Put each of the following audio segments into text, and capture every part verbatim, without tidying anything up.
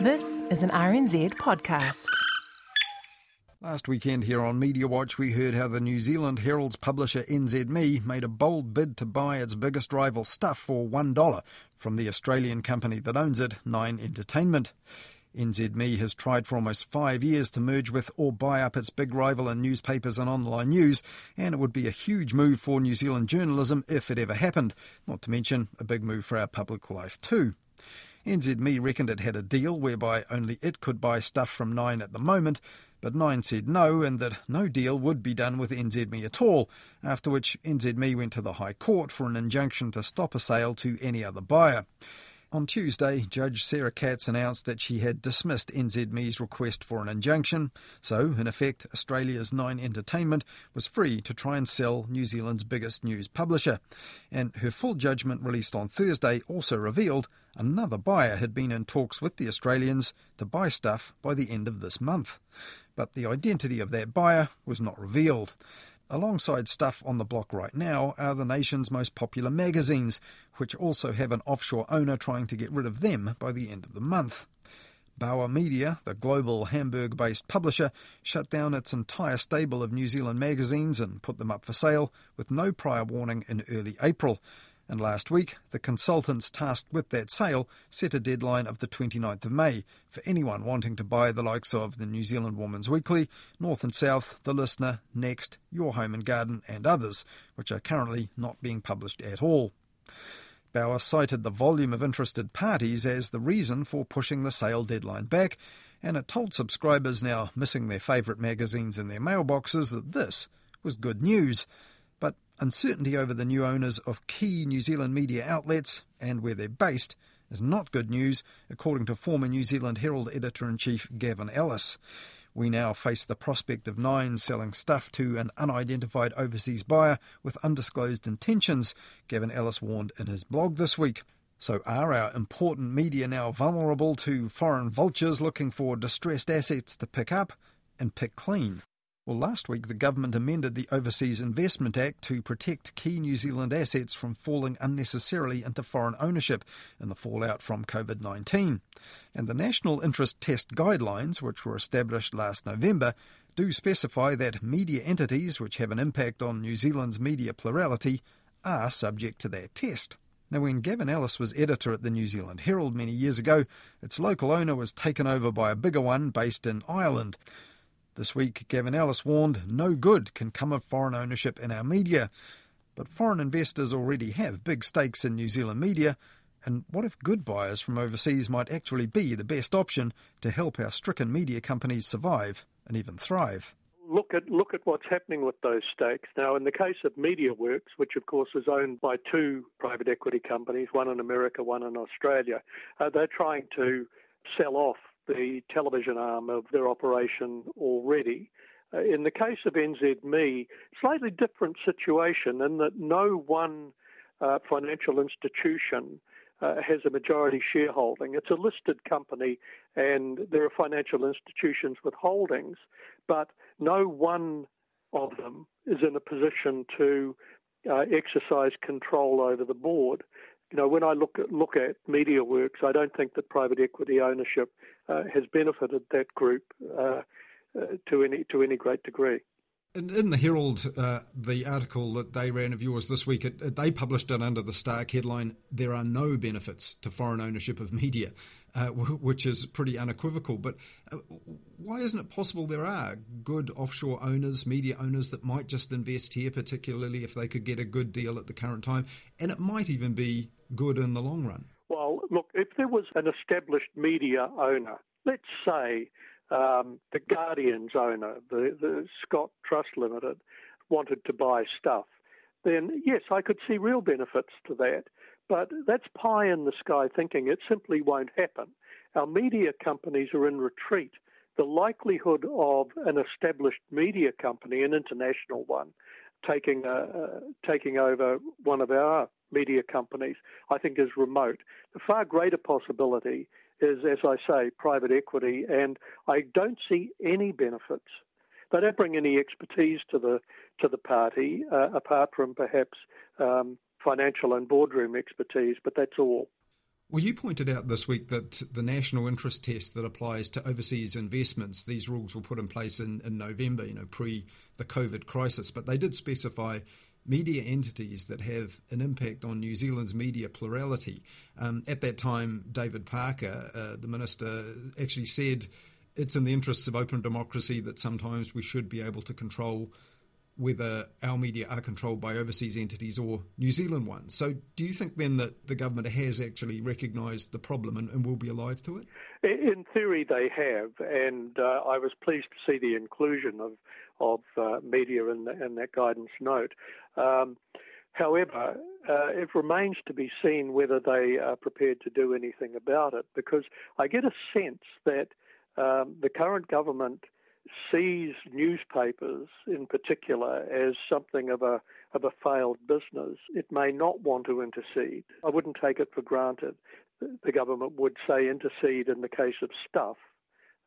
This is an R N Z podcast. Last weekend here on Media Watch, we heard how the New Zealand Herald's publisher N Z M E made a bold bid to buy its biggest rival Stuff for one dollar from the Australian company that owns it, Nine Entertainment. N Z M E has tried for almost five years to merge with or buy up its big rival in newspapers and online news, and it would be a huge move for New Zealand journalism if it ever happened, not to mention a big move for our public life too. N Z M E reckoned it had a deal whereby only it could buy Stuff from Nine at the moment, but Nine said no and that no deal would be done with N Z M E at all, after which N Z M E went to the High Court for an injunction to stop a sale to any other buyer. On Tuesday, Judge Sarah Katz announced that she had dismissed N Z M E's request for an injunction, so, in effect, Australia's Nine Entertainment was free to try and sell New Zealand's biggest news publisher. And her full judgment released on Thursday also revealed another buyer had been in talks with the Australians to buy Stuff by the end of this month. But the identity of that buyer was not revealed. Alongside Stuff on the block right now are the nation's most popular magazines, which also have an offshore owner trying to get rid of them by the end of the month. Bauer Media, the global Hamburg-based publisher, shut down its entire stable of New Zealand magazines and put them up for sale with no prior warning in early April. And last week, the consultants tasked with that sale set a deadline of the twenty-ninth of May for anyone wanting to buy the likes of the New Zealand Woman's Weekly, North and South, The Listener, Next, Your Home and Garden and others, which are currently not being published at all. Bauer cited the volume of interested parties as the reason for pushing the sale deadline back, and it told subscribers now missing their favourite magazines in their mailboxes that this was good news. But uncertainty over the new owners of key New Zealand media outlets and where they're based is not good news, according to former New Zealand Herald Editor-in-Chief Gavin Ellis. We now face the prospect of Nine selling Stuff to an unidentified overseas buyer with undisclosed intentions, Gavin Ellis warned in his blog this week. So are our important media now vulnerable to foreign vultures looking for distressed assets to pick up and pick clean? Well, last week the government amended the Overseas Investment Act to protect key New Zealand assets from falling unnecessarily into foreign ownership in the fallout from COVID nineteen. And the National Interest Test Guidelines, which were established last November, do specify that media entities which have an impact on New Zealand's media plurality are subject to that test. Now, when Gavin Ellis was editor at the New Zealand Herald many years ago, its local owner was taken over by a bigger one based in Ireland. This week, Gavin Ellis warned no good can come of foreign ownership in our media. But foreign investors already have big stakes in New Zealand media, and what if good buyers from overseas might actually be the best option to help our stricken media companies survive and even thrive? Look at look at what's happening with those stakes. Now, in the case of MediaWorks, which of course is owned by two private equity companies, one in America, one in Australia, uh, they're trying to sell off the television arm of their operation already. Uh, in the case of N Z M E, slightly different situation in that no one uh, financial institution uh, has a majority shareholding. It's a listed company and there are financial institutions with holdings, but no one of them is in a position to uh, exercise control over the board. You know, when I look at, look at MediaWorks, I don't think that private equity ownership uh, has benefited that group uh, uh, to any to any great degree. In, in the Herald, uh, the article that they ran of yours this week, it, it, they published it under the stark headline, "There are no benefits to foreign ownership of media," uh, w- which is pretty unequivocal. But uh, why isn't it possible there are good offshore owners, media owners that might just invest here, particularly if they could get a good deal at the current time? And it might even be good in the long run? Well, look, if there was an established media owner, let's say um, the Guardian's owner, the, the Scott Trust Limited, wanted to buy Stuff, then yes, I could see real benefits to that. But that's pie in the sky thinking. It simply won't happen. Our media companies are in retreat. The likelihood of an established media company, an international one, taking uh, taking over one of our media companies, I think is remote. The far greater possibility is, as I say, private equity, and I don't see any benefits. They don't bring any expertise to the to the party, uh, apart from perhaps um, financial and boardroom expertise, but that's all. Well, you pointed out this week that the national interest test that applies to overseas investments, these rules were put in place in, in November, you know, pre the COVID crisis, but they did specify media entities that have an impact on New Zealand's media plurality. Um, at that time, David Parker, uh, the minister, actually said it's in the interests of open democracy that sometimes we should be able to control whether our media are controlled by overseas entities or New Zealand ones. So do you think then that the government has actually recognised the problem and, and will be alive to it? In theory, they have, and uh, I was pleased to see the inclusion of of uh, media in, the, in that guidance note. Um, however, uh, it remains to be seen whether they are prepared to do anything about it, because I get a sense that um, the current government sees newspapers in particular as something of a of a failed business. It may not want to intercede. I wouldn't take it for granted the government would, say, intercede in the case of Stuff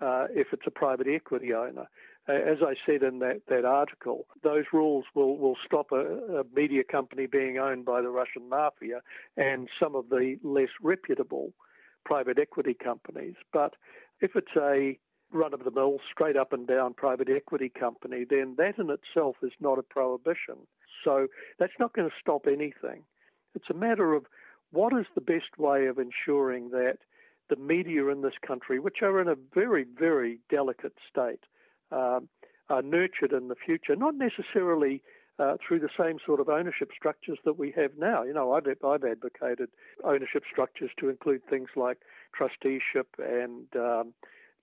uh, if it's a private equity owner. As I said in that, that article, those rules will, will stop a, a media company being owned by the Russian mafia and some of the less reputable private equity companies. But if it's a run-of-the-mill, straight up and down private equity company, then that in itself is not a prohibition. So that's not going to stop anything. It's a matter of what is the best way of ensuring that the media in this country, which are in a very, very delicate state, um, are nurtured in the future, not necessarily uh, through the same sort of ownership structures that we have now. You know, I've, I've advocated ownership structures to include things like trusteeship and um,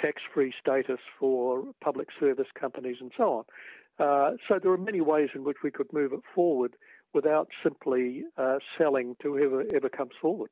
tax-free status for public service companies and so on. Uh, so there are many ways in which we could move it forward without simply uh, selling to whoever ever comes forward.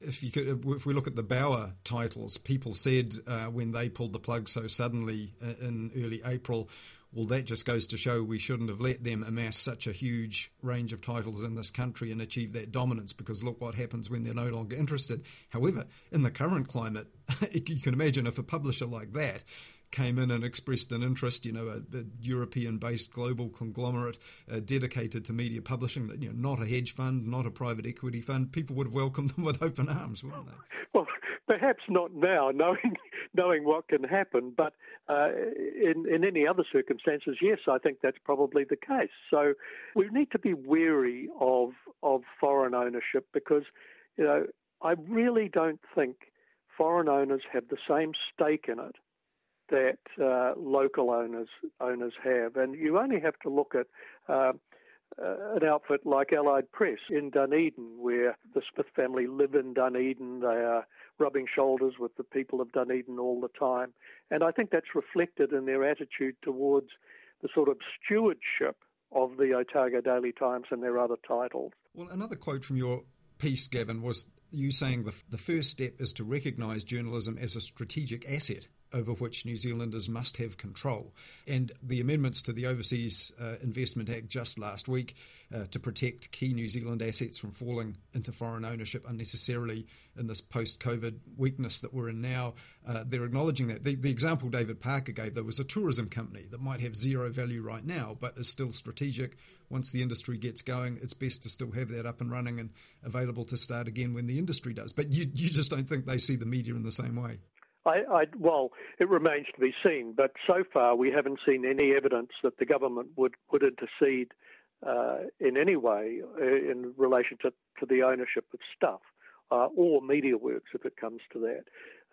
If you could, if we look at the Bauer titles, people said uh, when they pulled the plug so suddenly in early April, well, that just goes to show we shouldn't have let them amass such a huge range of titles in this country and achieve that dominance, because look what happens when they're no longer interested. However, in the current climate, you can imagine if a publisher like that came in and expressed an interest, you know, a, a European-based global conglomerate uh, dedicated to media publishing, you know, not a hedge fund, not a private equity fund, people would have welcomed them with open arms, wouldn't they? Well, perhaps not now, knowing knowing what can happen, but uh, in, in any other circumstances, yes, I think that's probably the case. So we need to be wary of, of foreign ownership, because, you know, I really don't think foreign owners have the same stake in it that uh, local owners owners have. And you only have to look at uh, uh, an outfit like Allied Press in Dunedin, where the Smith family live in Dunedin. They are rubbing shoulders with the people of Dunedin all the time. And I think that's reflected in their attitude towards the sort of stewardship of the Otago Daily Times and their other titles. Well, another quote from your piece, Gavin, was you saying the, the first step is to recognise journalism as a strategic asset over which New Zealanders must have control. And the amendments to the Overseas uh, Investment Act just last week uh, to protect key New Zealand assets from falling into foreign ownership unnecessarily in this post-COVID weakness that we're in now, uh, they're acknowledging that. The, the example David Parker gave, though, was a tourism company that might have zero value right now but is still strategic. Once the industry gets going, it's best to still have that up and running and available to start again when the industry does. But you, you just don't think they see the media in the same way? I, I, well, it remains to be seen, but so far we haven't seen any evidence that the government would, would intercede uh, in any way in relation to, to the ownership of Stuff uh, or MediaWorks if it comes to that.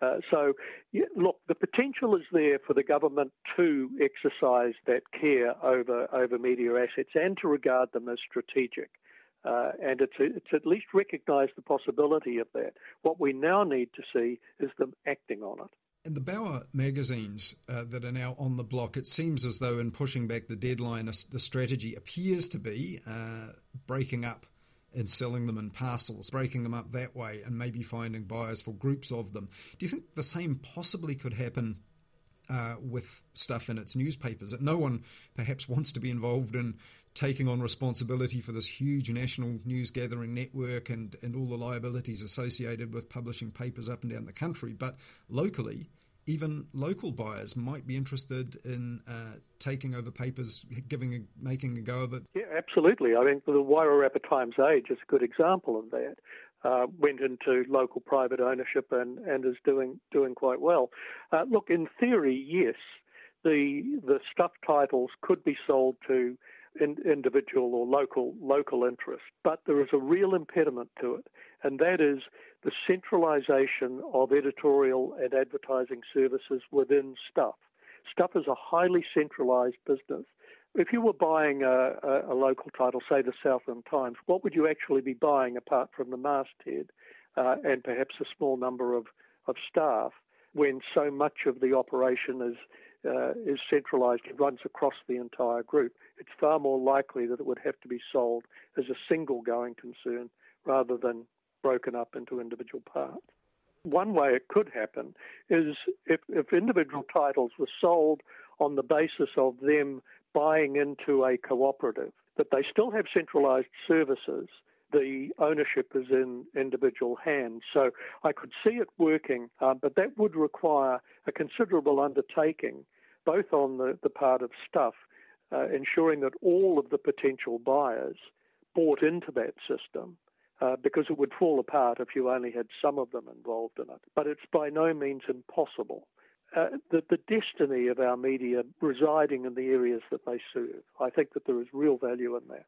Uh, so, yeah, look, the potential is there for the government to exercise that care over, over media assets and to regard them as strategic. Uh, and it's, it's at least recognised the possibility of that. What we now need to see is them acting on it. And the Bauer magazines uh, that are now on the block, it seems as though in pushing back the deadline, the strategy appears to be uh, breaking up and selling them in parcels, breaking them up that way and maybe finding buyers for groups of them. Do you think the same possibly could happen Uh, with Stuff in its newspapers, that no one perhaps wants to be involved in taking on responsibility for this huge national news gathering network and, and all the liabilities associated with publishing papers up and down the country? But locally, even local buyers might be interested in uh, taking over papers, giving a, making a go of it. Yeah, absolutely. I mean, the Wairarapa Times Age is a good example of that. uh, went into local private ownership and, and is doing doing quite well. Uh, look, in theory, yes, the the Stuff titles could be sold to in, individual or local local interest, but there is a real impediment to it, and that is the centralisation of editorial and advertising services within Stuff. Stuff is a highly centralised business. If you were buying a, a, a local title, say the Southland Times, what would you actually be buying apart from the masthead uh, and perhaps a small number of, of staff when so much of the operation is uh, is centralised? It runs across the entire group. It's far more likely that it would have to be sold as a single going concern rather than broken up into individual parts. One way it could happen is if, if individual titles were sold on the basis of them buying into a cooperative, that they still have centralised services, the ownership is in individual hands. So I could see it working, um, but that would require a considerable undertaking, both on the, the part of Stuff, uh, ensuring that all of the potential buyers bought into that system, Uh, because it would fall apart if you only had some of them involved in it. But it's by no means impossible. Uh, the, the destiny of our media residing in the areas that they serve. I think that there is real value in that.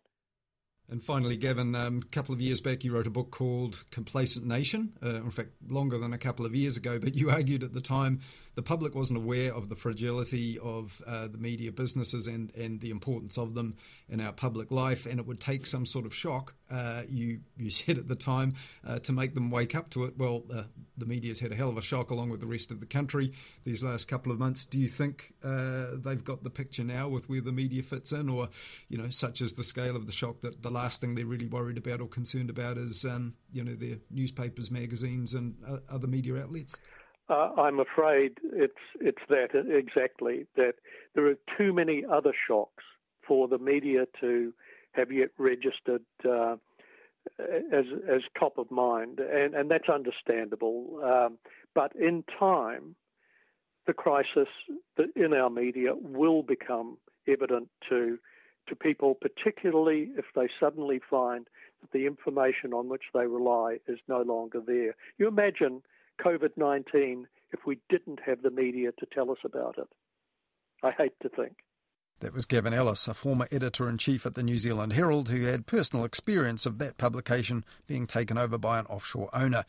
And finally, Gavin, um, a couple of years back you wrote a book called Complacent Nation, uh, in fact longer than a couple of years ago, but you argued at the time the public wasn't aware of the fragility of uh, the media businesses and, and the importance of them in our public life, and it would take some sort of shock, Uh, you, you said at the time, uh, to make them wake up to it. Well, uh, the media's had a hell of a shock along with the rest of the country these last couple of months. Do you think uh, they've got the picture now with where the media fits in, or, you know, such is the scale of the shock that the last thing they're really worried about or concerned about is, um, you know, their newspapers, magazines and uh, other media outlets? Uh, I'm afraid it's, it's that exactly, that there are too many other shocks for the media to have yet registered uh, as as top of mind, and, and that's understandable. Um, but in time, the crisis in our media will become evident to to people, particularly if they suddenly find that the information on which they rely is no longer there. You imagine COVID nineteen if we didn't have the media to tell us about it. I hate to think. That was Gavin Ellis, a former editor-in-chief at the New Zealand Herald, who had personal experience of that publication being taken over by an offshore owner.